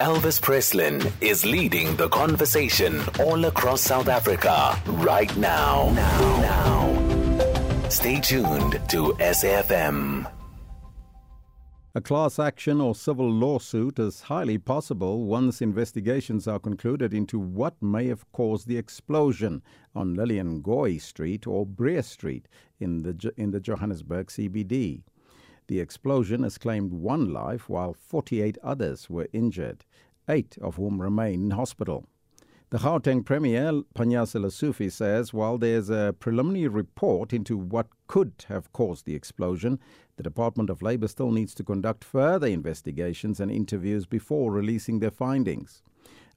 Elvis Preslin is leading the conversation all across South Africa right now. Stay tuned to SAFM. A class action or civil lawsuit is highly possible once investigations are concluded into what may have caused the explosion on Lilian Ngoyi Street or Bree Street in the Johannesburg CBD. The explosion has claimed one life while 48 others were injured, 8 of whom remain in hospital. The Gauteng Premier, Panyaza Lesufi, says while there's a preliminary report into what could have caused the explosion, the Department of Labor still needs to conduct further investigations and interviews before releasing their findings.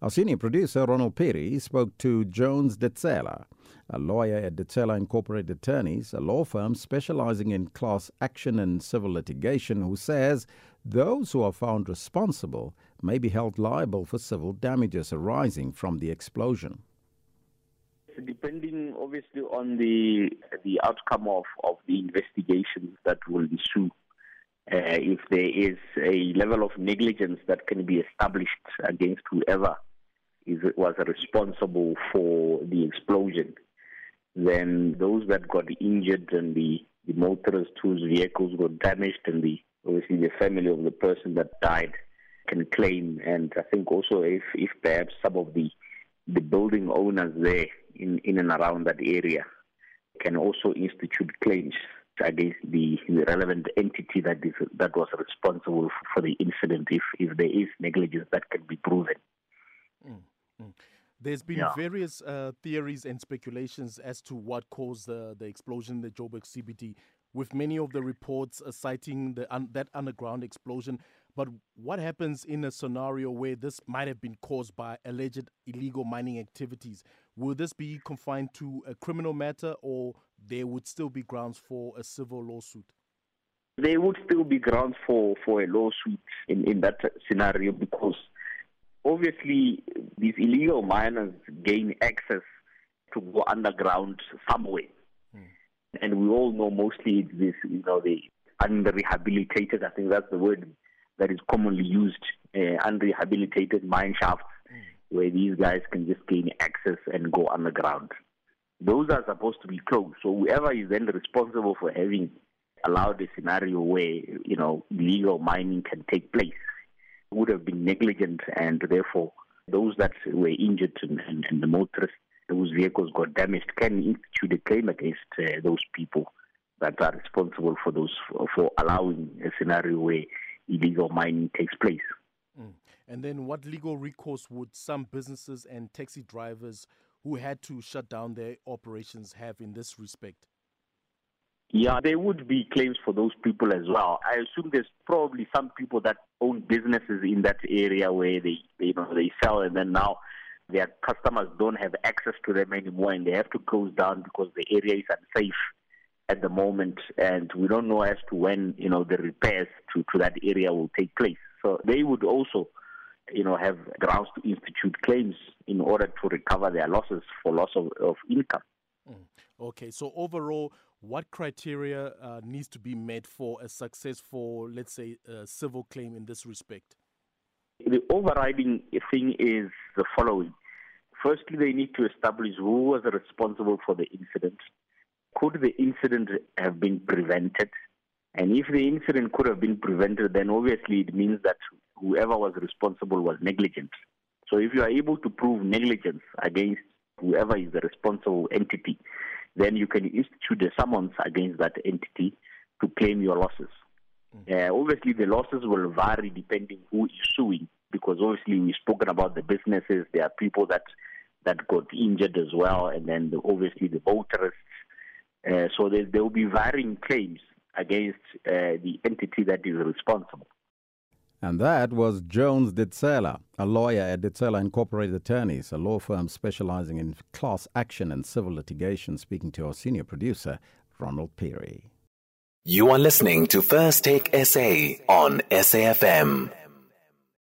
Our senior producer, Ronald Phiri, spoke to Jones Ditsela, a lawyer at Ditsela Incorporated Attorneys, a law firm specializing in class action and civil litigation, who says those who are found responsible may be held liable for civil damages arising from the explosion. Depending, obviously, on the outcome of the investigation that will ensue, if there is a level of negligence that can be established against whoever was responsible for the explosion, then those that got injured and the motorists whose vehicles got damaged and the family of the person that died can claim. And I think also if perhaps some of the building owners there in and around that area can also institute claims against the relevant entity that was responsible for the incident if there is negligence that can be proven. There's been various theories and speculations as to what caused the explosion in the Joburg CBD, with many of the reports citing that underground explosion. But what happens in a scenario where this might have been caused by alleged illegal mining activities? Will this be confined to a criminal matter, or there would still be grounds for a civil lawsuit? There would still be grounds for a lawsuit in that scenario, because obviously these illegal miners gain access to go underground somewhere. And we all know mostly this, the unrehabilitated, I think that's the word that is commonly used, unrehabilitated mine shafts, where these guys can just gain access and go underground. Those are supposed to be closed. So whoever is then responsible for having allowed a scenario where, illegal mining can take place would have been negligent, and therefore those that were injured and the motorists whose vehicles got damaged can institute a claim against those people that are responsible for those for allowing a scenario where illegal mining takes place. And then what legal recourse would some businesses and taxi drivers who had to shut down their operations have in this respect? Yeah, there would be claims for those people as well. I assume there's probably some people that own businesses in that area where they sell, and then now their customers don't have access to them anymore, and they have to close down because the area is unsafe at the moment, and we don't know as to when the repairs to that area will take place. So they would also have grounds to institute claims in order to recover their losses for loss of income. Okay, so overall, what criteria needs to be met for a successful, let's say, civil claim in this respect? The overriding thing is the following. Firstly, they need to establish who was responsible for the incident. Could the incident have been prevented? And if the incident could have been prevented, then obviously it means that whoever was responsible was negligent. So if you are able to prove negligence against whoever is the responsible entity, then you can institute a summons against that entity to claim your losses. Obviously, the losses will vary depending who is suing, because obviously we've spoken about the businesses. There are people that got injured as well, and then obviously the motorists. So there will be varying claims against the entity that is responsible. And that was Jones Ditsela, a lawyer at Ditsela Incorporated Attorneys, a law firm specializing in class action and civil litigation, speaking to our senior producer, Ronald Phiri. You are listening to First Take SA on SAFM.